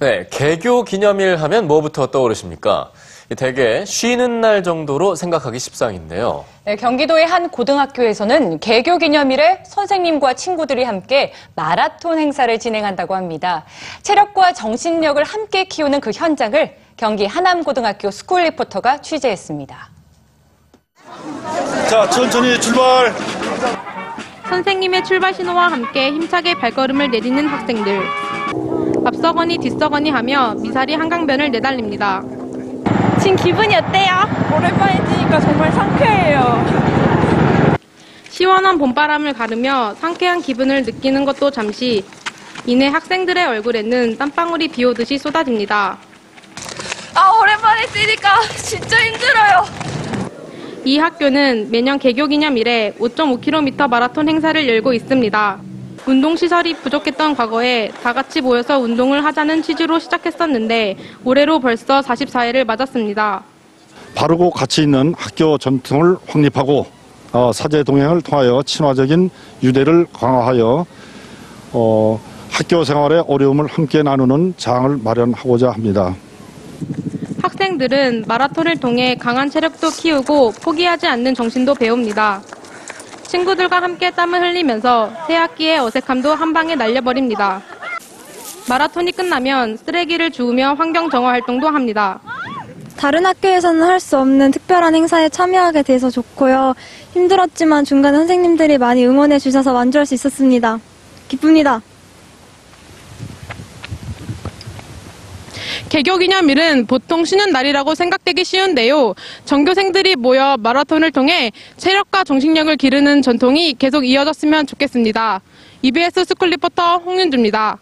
네, 개교 기념일 하면 뭐부터 떠오르십니까? 대개 쉬는 날 정도로 생각하기 십상인데요. 네, 경기도의 한 고등학교에서는 개교 기념일에 선생님과 친구들이 함께 마라톤 행사를 진행한다고 합니다. 체력과 정신력을 함께 키우는 그 현장을 경기 하남고등학교 스쿨 리포터가 취재했습니다. 자, 천천히 출발! 선생님의 출발 신호와 함께 힘차게 발걸음을 내딛는 학생들. 앞서거니 뒤서거니 하며 미사리 한강변을 내달립니다. 지금 기분이 어때요? 오랜만에 뛰니까 정말 상쾌해요. 시원한 봄바람을 가르며 상쾌한 기분을 느끼는 것도 잠시, 이내 학생들의 얼굴에는 땀방울이 비오듯이 쏟아집니다. 아, 오랜만에 뛰니까 진짜 힘들어요. 이 학교는 매년 개교 기념일에 5.5km 마라톤 행사를 열고 있습니다. 운동시설이 부족했던 과거에 다 같이 모여서 운동을 하자는 취지로 시작했었는데 올해로 벌써 44회를 맞았습니다. 바르고 가치 있는 학교 전통을 확립하고 사제 동행을 통하여 친화적인 유대를 강화하여 학교 생활의 어려움을 함께 나누는 장을 마련하고자 합니다. 학생들은 마라톤을 통해 강한 체력도 키우고 포기하지 않는 정신도 배웁니다. 친구들과 함께 땀을 흘리면서 새 학기의 어색함도 한 방에 날려버립니다. 마라톤이 끝나면 쓰레기를 주우며 환경 정화 활동도 합니다. 다른 학교에서는 할 수 없는 특별한 행사에 참여하게 돼서 좋고요. 힘들었지만 중간에 선생님들이 많이 응원해 주셔서 완주할 수 있었습니다. 기쁩니다. 개교기념일은 보통 쉬는 날이라고 생각되기 쉬운데요. 전교생들이 모여 마라톤을 통해 체력과 정신력을 기르는 전통이 계속 이어졌으면 좋겠습니다. EBS 스쿨 리포터 홍윤주입니다.